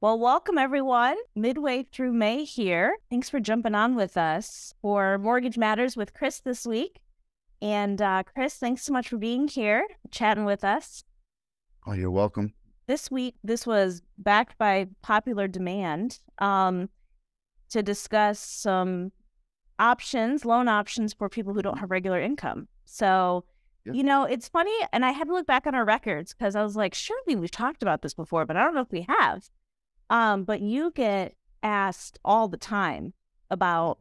Well, welcome everyone. Midway through May here. Thanks for jumping on with us for Mortgage Matters with Chris this week. And Chris, thanks so much for being here, chatting with us. Oh, you're welcome. This week, this was backed by popular demand to discuss some options, loan options for people who don't have regular income. So, you know, it's funny, and I had to look back on our records because I was like, surely we've talked about this before, but I don't know if we have. But you get asked all the time about,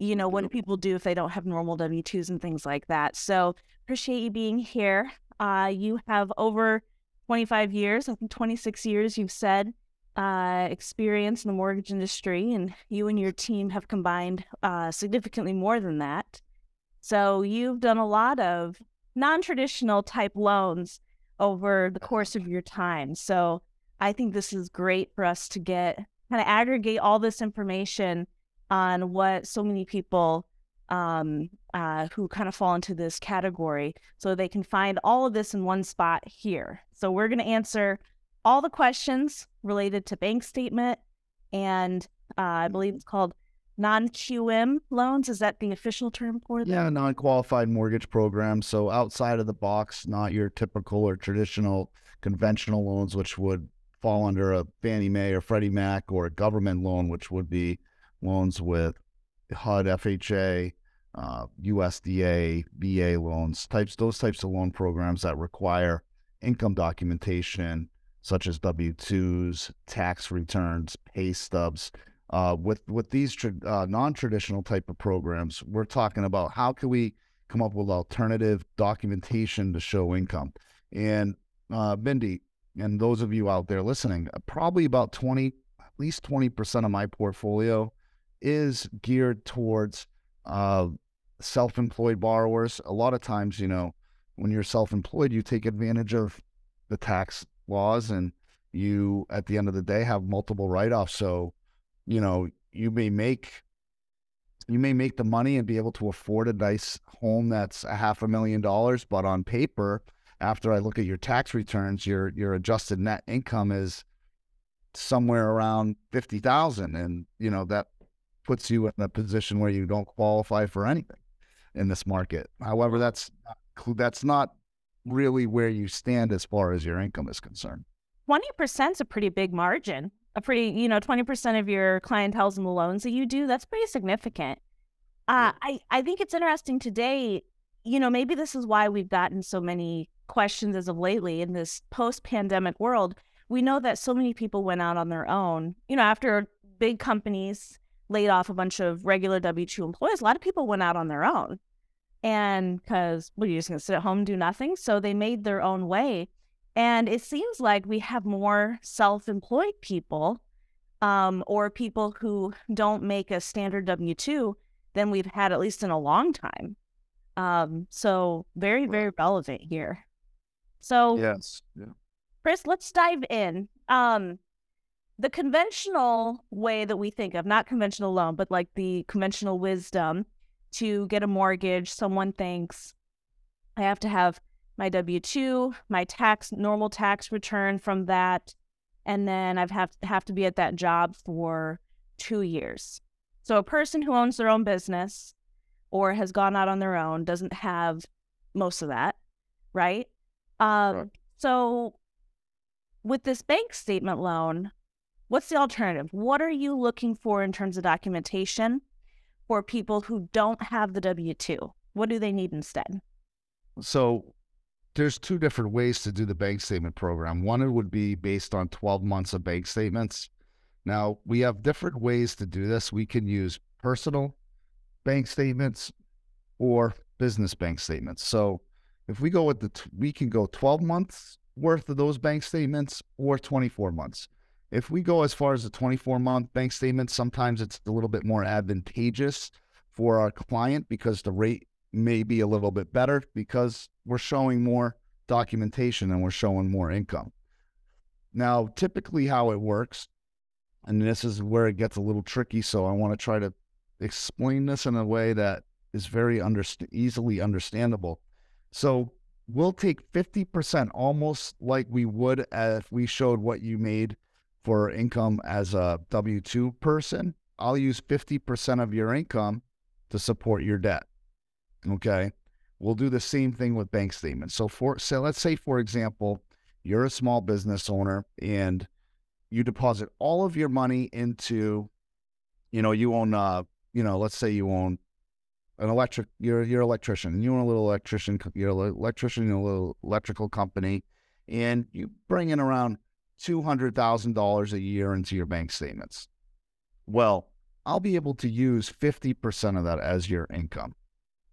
you know, what people do if they don't have normal W-2s and things like that. So appreciate you being here. You have over 25 years, I think 26 years, you've said, experience in the mortgage industry, and you and your team have combined significantly more than that. So you've done a lot of non-traditional type loans over the course of your time. So I think this is great for us to get kind of aggregate all this information on what so many people who kind of fall into this category, so they can find all of this in one spot here. So we're going to answer all the questions related to bank statement, and I believe it's called non-QM loans. Is that the official term for that? Yeah, non-qualified mortgage program. So outside of the box, not your typical or traditional conventional loans, which would fall under a Fannie Mae or Freddie Mac, or a government loan, which would be loans with HUD, FHA, USDA, VA loans, those types of loan programs that require income documentation, such as W-2s, tax returns, pay stubs. With these non-traditional type of programs, we're talking about how can we come up with alternative documentation to show income. And Mindy, and those of you out there listening, probably about at least 20% of my portfolio is geared towards self-employed borrowers. A lot of times, you know, when you're self-employed, you take advantage of the tax laws, and you, at the end of the day, have multiple write-offs. So, you know, you may make the money and be able to afford a nice home that's $500,000, but on paper, after I look at your tax returns, your adjusted net income is somewhere around $50,000, and you know that puts you in a position where you don't qualify for anything in this market. However, that's not really where you stand as far as your income is concerned. 20% is a pretty big margin. 20% of your clientele's in the loans that you do. That's pretty significant. I think it's interesting today. You know, maybe this is why we've gotten so many questions as of lately in this post-pandemic world. We know that so many people went out on their own, you know, after big companies laid off a bunch of regular W-2 employees. A lot of people went out on their own, and because you're just going to sit at home and do nothing. So they made their own way. And it seems like we have more self-employed people or people who don't make a standard W-2 than we've had, at least in a long time. So very, very relevant here. So yes, yeah. Chris, let's dive in. The conventional way that we think of, not conventional loan, but like the conventional wisdom to get a mortgage, someone thinks I have to have my W-2, my normal tax return from that, and then I have to be at that job for 2 years. So a person who owns their own business or has gone out on their own doesn't have most of that, right? Right. So with this bank statement loan, what's the alternative? What are you looking for in terms of documentation for people who don't have the W-2? What do they need instead? So there's two different ways to do the bank statement program. One, it would be based on 12 months of bank statements. Now, we have different ways to do this. We can use personal bank statements or business bank statements. So if we go with we can go 12 months worth of those bank statements or 24 months. If we go as far as the 24-month bank statement, sometimes it's a little bit more advantageous for our client because the rate may be a little bit better because we're showing more documentation and we're showing more income. Now, typically how it works, and this is where it gets a little tricky, so I want to try to explain this in a way that is very easily understandable. So we'll take 50%, almost like we would if we showed what you made for income as a W-2 person, I'll use 50% of your income to support your debt. Okay. We'll do the same thing with bank statements. So let's say, for example, you're a small business owner and you deposit all of your money into, you own, let's say you own an electric, you're an electrician, and you own a little electrician, a little electrical company, and you bring in around $200,000 a year into your bank statements. Well, I'll be able to use 50% of that as your income,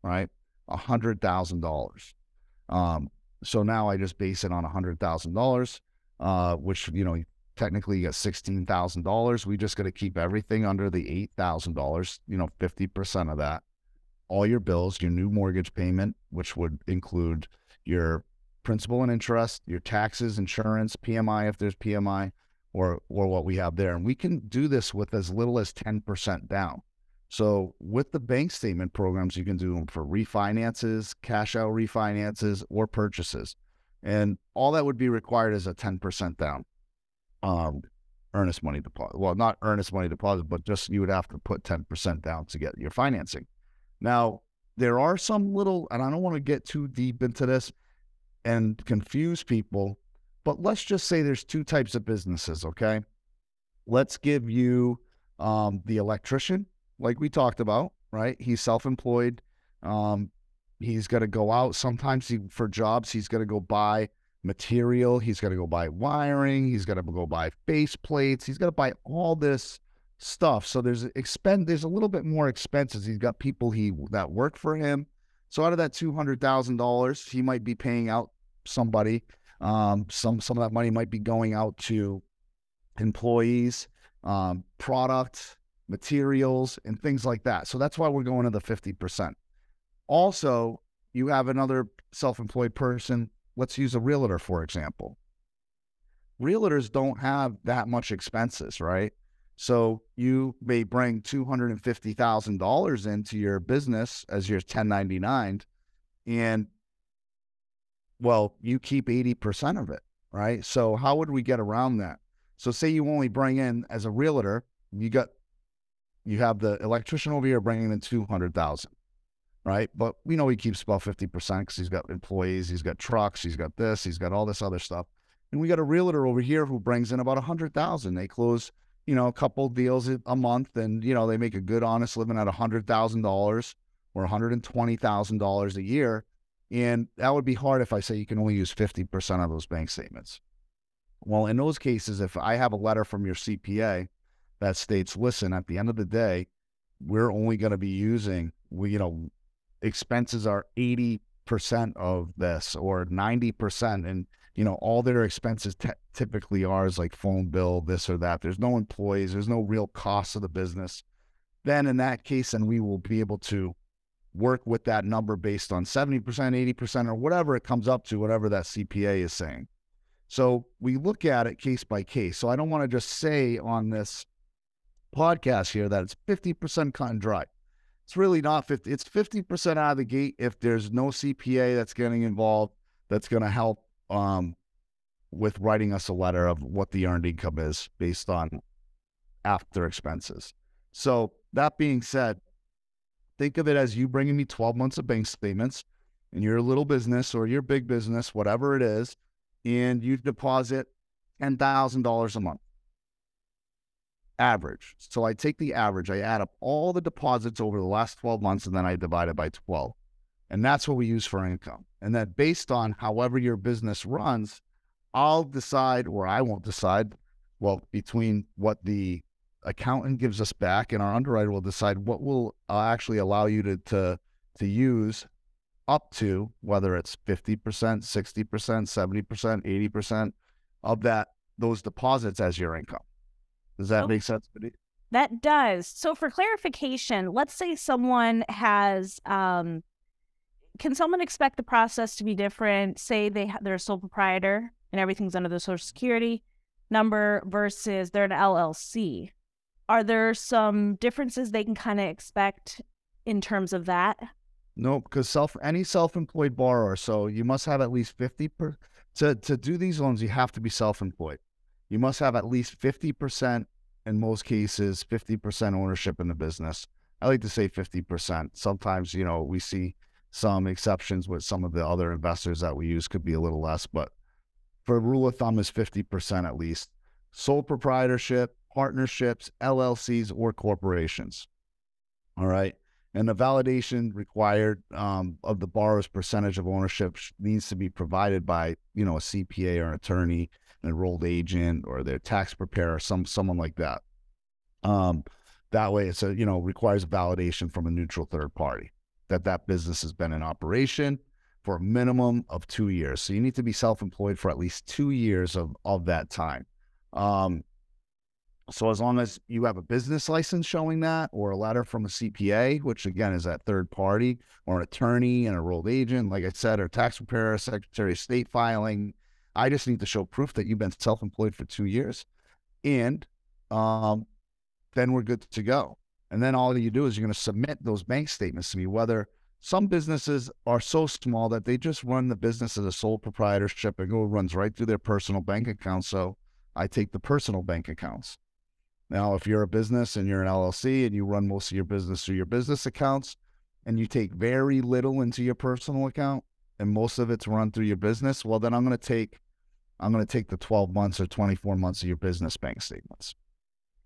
right? $100,000. So now I just base it on $100,000, which, technically you got $16,000. We just got to keep everything under the $8,000, 50% of that. All your bills, your new mortgage payment, which would include your principal and interest, your taxes, insurance, PMI, if there's PMI, or what we have there. And we can do this with as little as 10% down. So with the bank statement programs, you can do them for refinances, cash out refinances, or purchases. And all that would be required is a 10% down earnest money deposit. Well, not earnest money deposit, but just you would have to put 10% down to get your financing. Now, there are some little, and I don't want to get too deep into this and confuse people, but let's just say there's two types of businesses, okay? Let's give you the electrician, like we talked about, right? He's self-employed. He's got to go out. Sometimes for jobs, he's got to go buy material. He's got to go buy wiring. He's got to go buy face plates. He's got to buy all this stuff. So there's a little bit more expenses. He's got people that work for him. So out of that $200,000, he might be paying out somebody. Some of that money might be going out to employees, product, materials, and things like that. So that's why we're going to the 50%. Also, you have another self-employed person. Let's use a realtor, for example. Realtors don't have that much expenses, right? So you may bring $250,000 into your business as your 1099, and well, you keep 80% of it, right? So how would we get around that? So say you only bring in, as a realtor, you have the electrician over here bringing in $200,000, right? But we know he keeps about 50% because he's got employees, he's got trucks, he's got this, he's got all this other stuff. And we got a realtor over here who brings in about $100,000. They close, a couple deals a month, and, they make a good, honest living at $100,000 or $120,000 a year. And that would be hard if I say you can only use 50% of those bank statements. Well, in those cases, if I have a letter from your CPA that states, listen, at the end of the day, we're only going to be using, expenses are 80% of this or 90%. And, all their expenses typically are is like phone bill, this or that. There's no employees. There's no real cost of the business. Then in that case, and we will be able to work with that number based on 70%, 80%, or whatever it comes up to, whatever that CPA is saying. So we look at it case by case. So I don't want to just say on this podcast here that it's 50% cut and dry. It's really not 50. It's 50% out of the gate if there's no CPA that's getting involved that's going to help with writing us a letter of what the earned income is based on after expenses. So that being said, think of it as you bringing me 12 months of bank statements and your little business or your big business, whatever it is, and you deposit $10,000 a month. Average. So I take the average. I add up all the deposits over the last 12 months, and then I divide it by 12. And that's what we use for income. And that based on however your business runs, I'll decide, or I won't decide, well, between what the accountant gives us back and our underwriter will decide what will actually allow you to use up to, whether it's 50%, 60%, 70%, 80% of those deposits as your income. Does that make sense? That does. So for clarification, let's say someone has, can someone expect the process to be different? Say they're a sole proprietor and everything's under the Social Security number versus they're an LLC. Are there some differences they can kind of expect in terms of that? No, because any self-employed borrower, so you must have at least 50%. To do these loans, you have to be self-employed. You must have at least 50%, in most cases, 50% ownership in the business. I like to say 50%. Sometimes, you know, we see some exceptions with some of the other investors that we use could be a little less, but for rule of thumb is 50% at least. Sole proprietorship, partnerships, LLCs, or corporations. All right. And the validation required of the borrower's percentage of ownership needs to be provided by, you know, a CPA or an attorney, an enrolled agent, or their tax preparer, someone like that. That way, it's a, you know, requires validation from a neutral third party that that business has been in operation for a minimum of 2 years. So you need to be self-employed for at least 2 years of that time. So as long as you have a business license showing that, or a letter from a CPA, which again is that third party, or an attorney and a enrolled agent, like I said, or tax preparer, secretary of state filing, I just need to show proof that you've been self-employed for 2 years, and then we're good to go. And then all you do is you're going to submit those bank statements to me, whether some businesses are so small that they just run the business as a sole proprietorship and go runs right through their personal bank account. So I take the personal bank accounts. Now, if you're a business and you're an LLC and you run most of your business through your business accounts and you take very little into your personal account and most of it's run through your business, well, then I'm going to take the 12 months or 24 months of your business bank statements.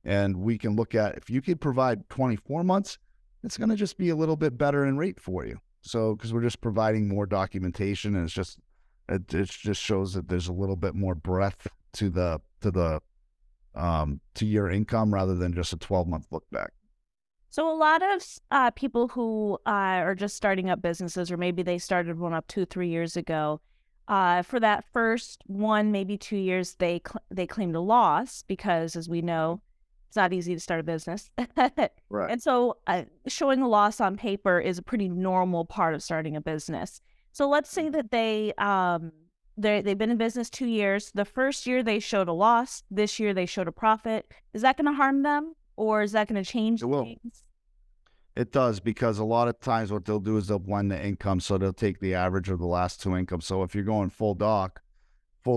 And we can look at, if you could provide 24 months, it's going to just be a little bit better in rate for you. So, because we're just providing more documentation, and it just shows that there's a little bit more breadth to to your income rather than just a 12-month look back. So a lot of people who are just starting up businesses, or maybe they started one up 2-3 years ago, for that first 1, maybe 2 years, they claimed a loss because, as we know, it's not easy to start a business. Right. And so showing a loss on paper is a pretty normal part of starting a business. So let's say that they've been in business 2 years. The first year they showed a loss. This year they showed a profit. Is that going to harm them, or is that going to change things? It does, because a lot of times what they'll do is they'll blend the income. So they'll take the average of the last two incomes. So if you're going full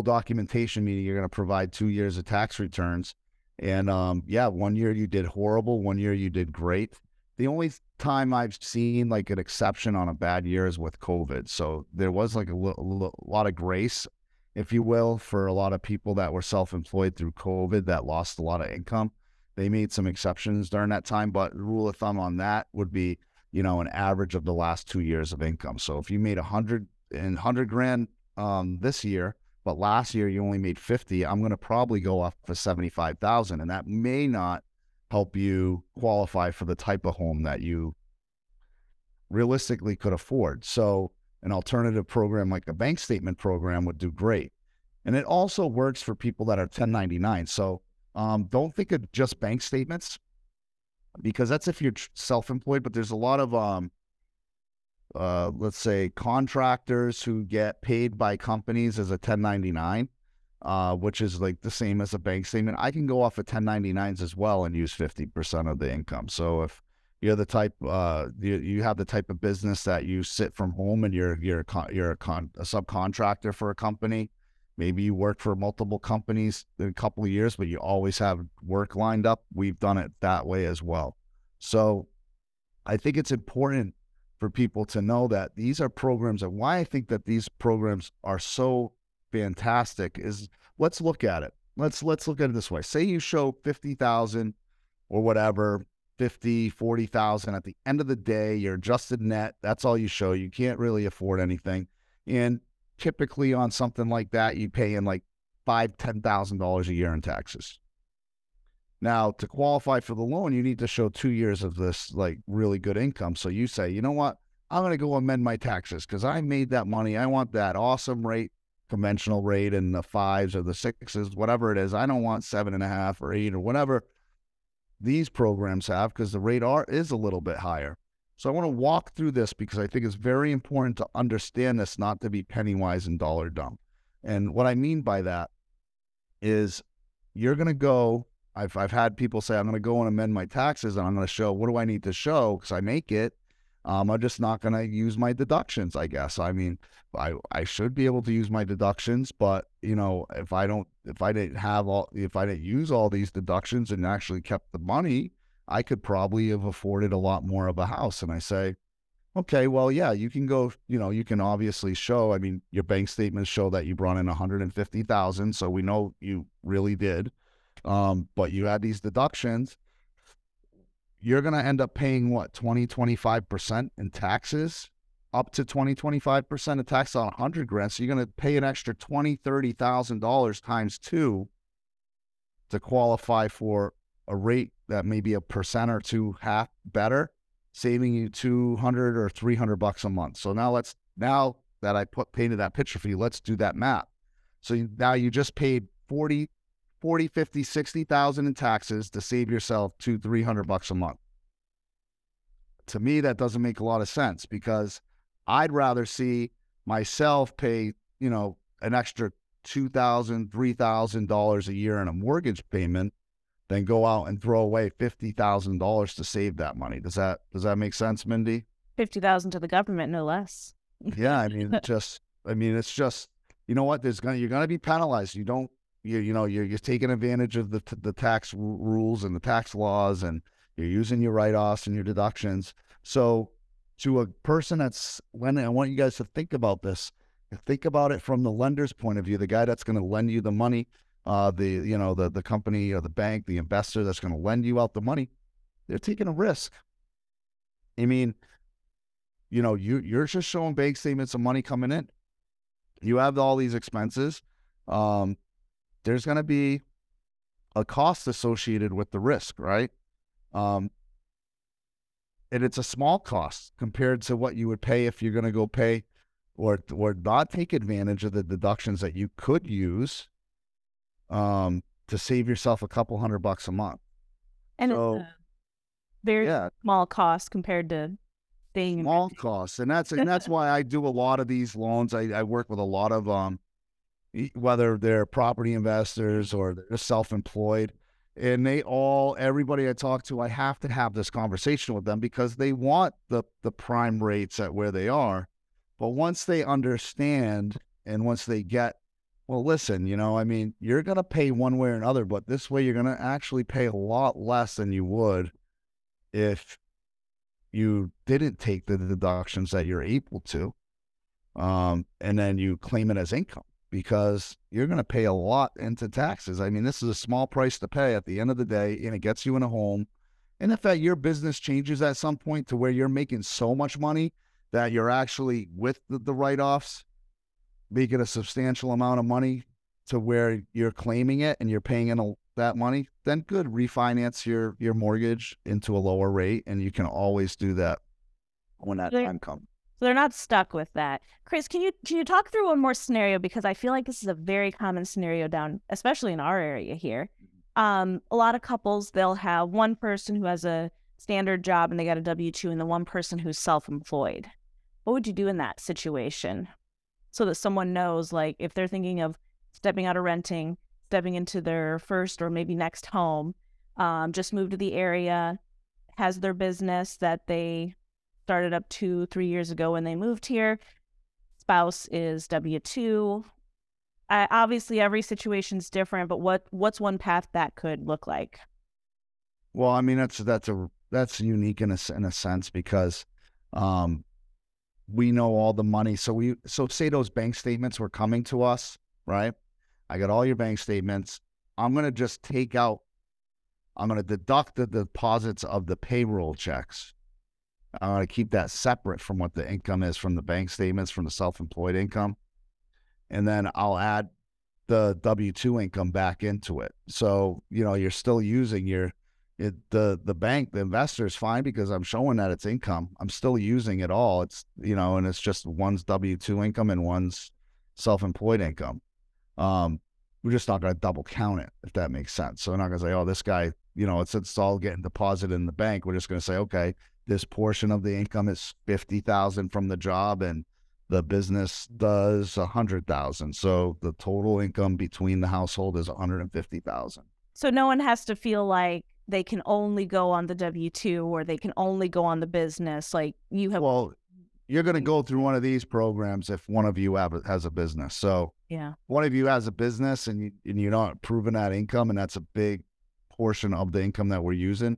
documentation, meaning you're going to provide 2 years of tax returns. And 1 year you did horrible, 1 year you did great. The only time I've seen like an exception on a bad year is with COVID. So there was like a lot of grace, if you will, for a lot of people that were self-employed through COVID that lost a lot of income. They made some exceptions during that time, but rule of thumb on that would be, you know, an average of the last 2 years of income. So if you made 100 grand this year, but last year you only made 50, I'm going to probably go off for 75,000, and that may not help you qualify for the type of home that you realistically could afford. So an alternative program like a bank statement program would do great. And it also works for people that are 1099. So don't think of just bank statements, because that's if you're self-employed, but there's a lot of, let's say, contractors who get paid by companies as a 1099. Which is like the same as a bank statement. I can go off of 1099s as well and use 50% of the income. So if you're the type, you have the type of business that you sit from home and you're a subcontractor for a company, maybe you work for multiple companies in a couple of years, but you always have work lined up. We've done it that way as well. So I think it's important for people to know that these are programs, and why I think that these programs are so fantastic is, let's look at it. Let's look at it this way. Say you show 50,000 or whatever, 50, 40,000 at the end of the day, your adjusted net, that's all you show. You can't really afford anything. And typically on something like that, you pay in like $5,000, $10,000 a year in taxes. Now, to qualify for the loan, you need to show 2 years of this like really good income. So you say, you know what, I'm going to go amend my taxes because I made that money. I want that awesome rate, conventional rate in the 5s or the 6s, whatever it is. I don't want 7.5 or 8 or whatever these programs have, because the rate is a little bit higher. So I want to walk through this because I think it's very important to understand this, not to be penny wise and dollar dumb. And what I mean by that is you're going to go, I've had people say, I'm going to go and amend my taxes and I'm going to show, what do I need to show? Because I make it. I'm just not going to use my deductions, I guess. I mean, I should be able to use my deductions, but, you know, if I don't, if I didn't use all these deductions and actually kept the money, I could probably have afforded a lot more of a house. And I say, okay, well, yeah, you can go, you know, you can obviously show, I mean, your bank statements show that you brought in $150,000. So we know you really did. But you had these deductions, you're going to end up paying what, 20-25% in taxes, up to 20-25% of tax on $100,000. So you're going to pay an extra $20,000-$30,000 times two to qualify for a rate that may be 1% or 2 half better, saving you $200 or $300 a month. So now now that I painted that picture for you, let's do that math. So now you just paid $40,000, $50,000, $60,000 in taxes to save yourself $200-$300 a month. To me, that doesn't make a lot of sense, because I'd rather see myself pay, you know, an extra $2,000, $3,000 a year in a mortgage payment than go out and throw away $50,000 to save that money. Does that make sense, Mindy? $50,000 to the government, no less. Yeah, I mean, it's just, you know what? You're gonna be penalized. You're taking advantage of the tax rules and the tax laws, and you're using your write-offs and your deductions. So to a person I want you guys to think about this. Think about it from the lender's point of view, the guy that's going to lend you the money, the company or the bank, the investor that's going to lend you out the money. They're taking a risk. I mean, you know, you're just showing bank statements of money coming in. You have all these expenses. There's going to be a cost associated with the risk, right? And it's a small cost compared to what you would pay if you're going to go pay or not take advantage of the deductions that you could use to save yourself a couple $100 a month. And so, it's a very small cost compared to things. Small costs. And that's why I do a lot of these loans. I work with a lot of whether they're property investors or they're self-employed, and everybody I talk to, I have to have this conversation with them, because they want the prime rates at where they are. But once they understand, and once they get, well, listen, you know, I mean, you're going to pay one way or another, but this way you're going to actually pay a lot less than you would if you didn't take the deductions that you're able to. And then you claim it as income, because you're going to pay a lot into taxes. I mean, this is a small price to pay at the end of the day, and it gets you in a home. And in fact, your business changes at some point to where you're making so much money that you're actually, with the write-offs, making a substantial amount of money to where you're claiming it and you're paying in that money. Then good, refinance your mortgage into a lower rate, and you can always do that when that time comes. So they're not stuck with that. Chris, can you talk through one more scenario? Because I feel like this is a very common scenario down, especially in our area here. A lot of couples, they'll have one person who has a standard job and they got a W-2, and the one person who's self-employed. What would you do in that situation, so that someone knows, like, if they're thinking of stepping out of renting, stepping into their first or maybe next home, just moved to the area, has their business that they started up 2-3 years ago when they moved here. Spouse is W-2. Obviously, every situation's different, but what's one path that could look like? Well, I mean, that's unique in a sense, because we know all the money. So say those bank statements were coming to us, right? I got all your bank statements. I'm going to deduct the deposits of the payroll checks. I want to keep that separate from what the income is from the bank statements, from the self-employed income. And then I'll add the W-2 income back into it. So, you know, you're still using the bank, the investor is fine, because I'm showing that it's income. I'm still using it all. It's, you know, and it's just one's W-2 income and one's self-employed income. We're just not going to double count it, if that makes sense. So we're not going to say, oh, this guy, you know, it's all getting deposited in the bank. We're just going to say, okay, this portion of the income is $50,000 from the job, and the business does $100,000. So the total income between the household is $150,000. So no one has to feel like they can only go on the W-2 or they can only go on the business. Like you have. Well, you're going to go through one of these programs if one of you has a business. So Yeah. One of you has a business and you're not proving that income, and that's a big portion of the income that we're using.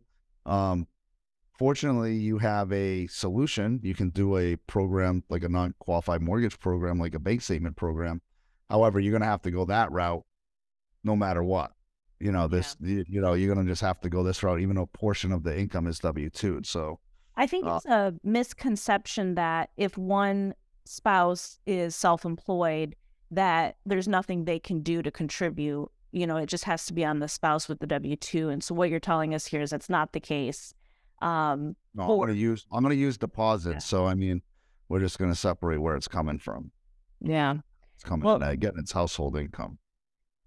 Fortunately, you have a solution. You can do a program like a non-qualified mortgage program, like a bank statement program. However, you're going to have to go that route no matter what. You know, this, you're going to just have to go this route, even though a portion of the income is W-2. So I think it's a misconception that if one spouse is self-employed, that there's nothing they can do to contribute. You know, it just has to be on the spouse with the W-2. And so what you're telling us here is that's not the case. No, I'm going to use deposits. Yeah. So, I mean, we're just going to separate where it's coming from. Yeah. It's coming from that, getting its household income.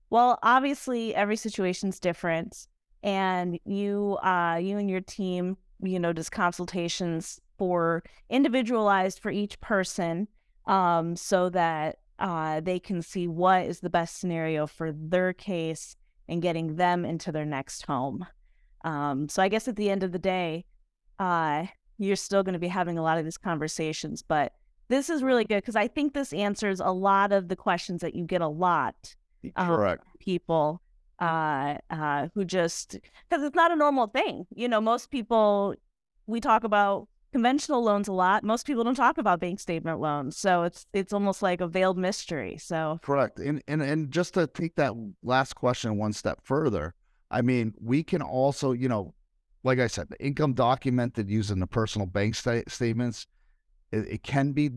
Well, obviously every situation's different, and you and your team, you know, does consultations for individualized for each person, so that they can see what is the best scenario for their case and getting them into their next home. So I guess at the end of the day, you're still going to be having a lot of these conversations, but this is really good because I think this answers a lot of the questions that you get a lot. Correct. People who just, because it's not a normal thing. You know, most people, we talk about conventional loans a lot. Most people don't talk about bank statement loans. So it's almost like a veiled mystery. So correct. And just to take that last question one step further, I mean, we can also, you know, like I said, the income documented using the personal bank statements, it can be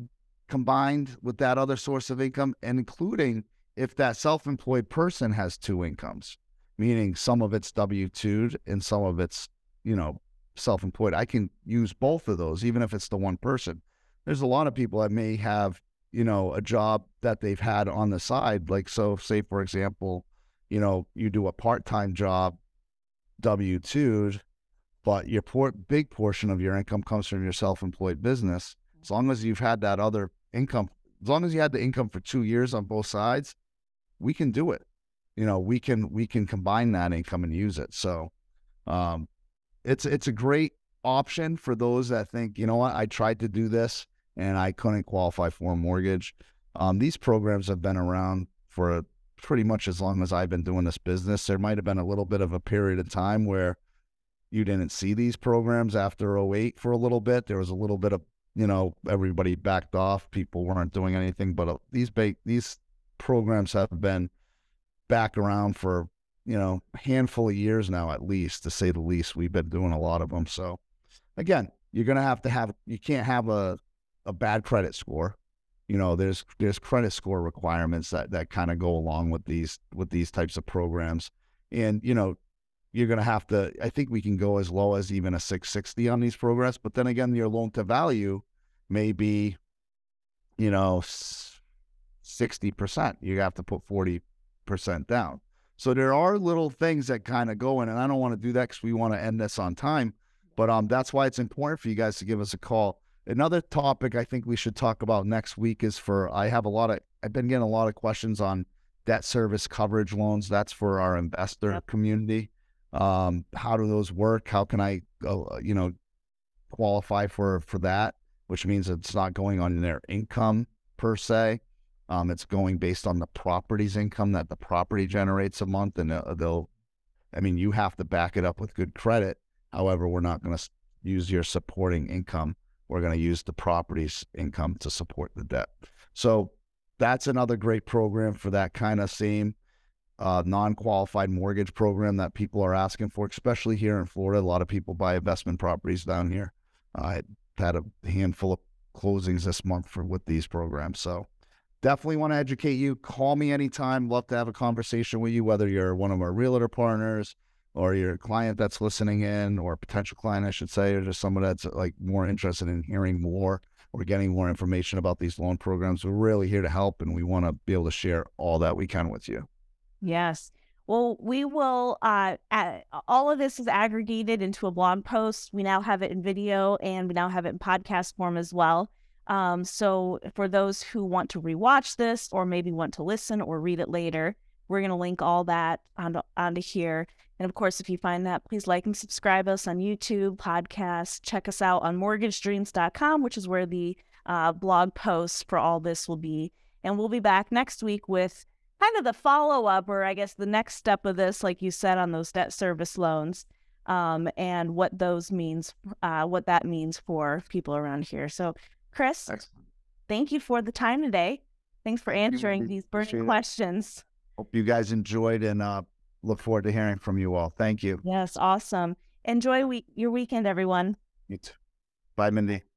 combined with that other source of income, and including if that self-employed person has two incomes, meaning some of it's W-2'd and some of it's, you know, self-employed, I can use both of those, even if it's the one person. There's a lot of people that may have, you know, a job that they've had on the side. Like, so say, for example, you know, you do a part-time job, W-2'd, but your big portion of your income comes from your self-employed business. As long as you've had that other income, as long as you had the income for 2 years on both sides, we can do it. You know, we can combine that income and use it. So, it's a great option for those that think, you know what, I tried to do this and I couldn't qualify for a mortgage. These programs have been around for pretty much as long as I've been doing this business. There might've been a little bit of a period of time where you didn't see these programs after 2008 for a little bit. There was a little bit of, you know, everybody backed off. People weren't doing anything, but these programs have been back around for, you know, a handful of years now, at least, to say the least. We've been doing a lot of them. So again, you're going to have, you can't have a bad credit score. You know, there's credit score requirements that kind of go along with these types of programs. And, you know, you're going to have to, I think we can go as low as even a 660 on these programs. But then again, your loan to value may be, you know, 60%. You have to put 40% down. So there are little things that kind of go in, and I don't want to do that because we want to end this on time. But that's why it's important for you guys to give us a call. Another topic I think we should talk about next week is I've been getting a lot of questions on debt service coverage loans. That's for our investor community. How do those work? How can I, you know, qualify for that, which means it's not going on their income per se. It's going based on the property's income that the property generates a month. And you have to back it up with good credit. However, we're not going to use your supporting income. We're going to use the property's income to support the debt. So that's another great program for that kind of same non-qualified mortgage program that people are asking for, especially here in Florida. A lot of people buy investment properties down here. I had a handful of closings this month with these programs. So definitely want to educate you. Call me anytime. Love to have a conversation with you, whether you're one of our realtor partners or you're a client that's listening in, or a potential client, I should say, or just someone that's like more interested in hearing more or getting more information about these loan programs. We're really here to help, and we want to be able to share all that we can with you. Yes. Well, we will, all of this is aggregated into a blog post. We now have it in video, and we now have it in podcast form as well. So for those who want to rewatch this, or maybe want to listen or read it later, we're going to link all that onto here. And of course, if you find that, please like and subscribe us on YouTube, podcasts, check us out on mortgagedreams.com, which is where the blog posts for all this will be. And we'll be back next week with kind of the follow-up, or I guess the next step of this, like you said, on those debt service loans, and what that means for people around here. So, Chris, excellent. Thank you for the time today. Thanks for answering these burning questions. Hope you guys enjoyed, and look forward to hearing from you all. Thank you. Yes, awesome. Enjoy your weekend, everyone. You too. Bye, Mindy.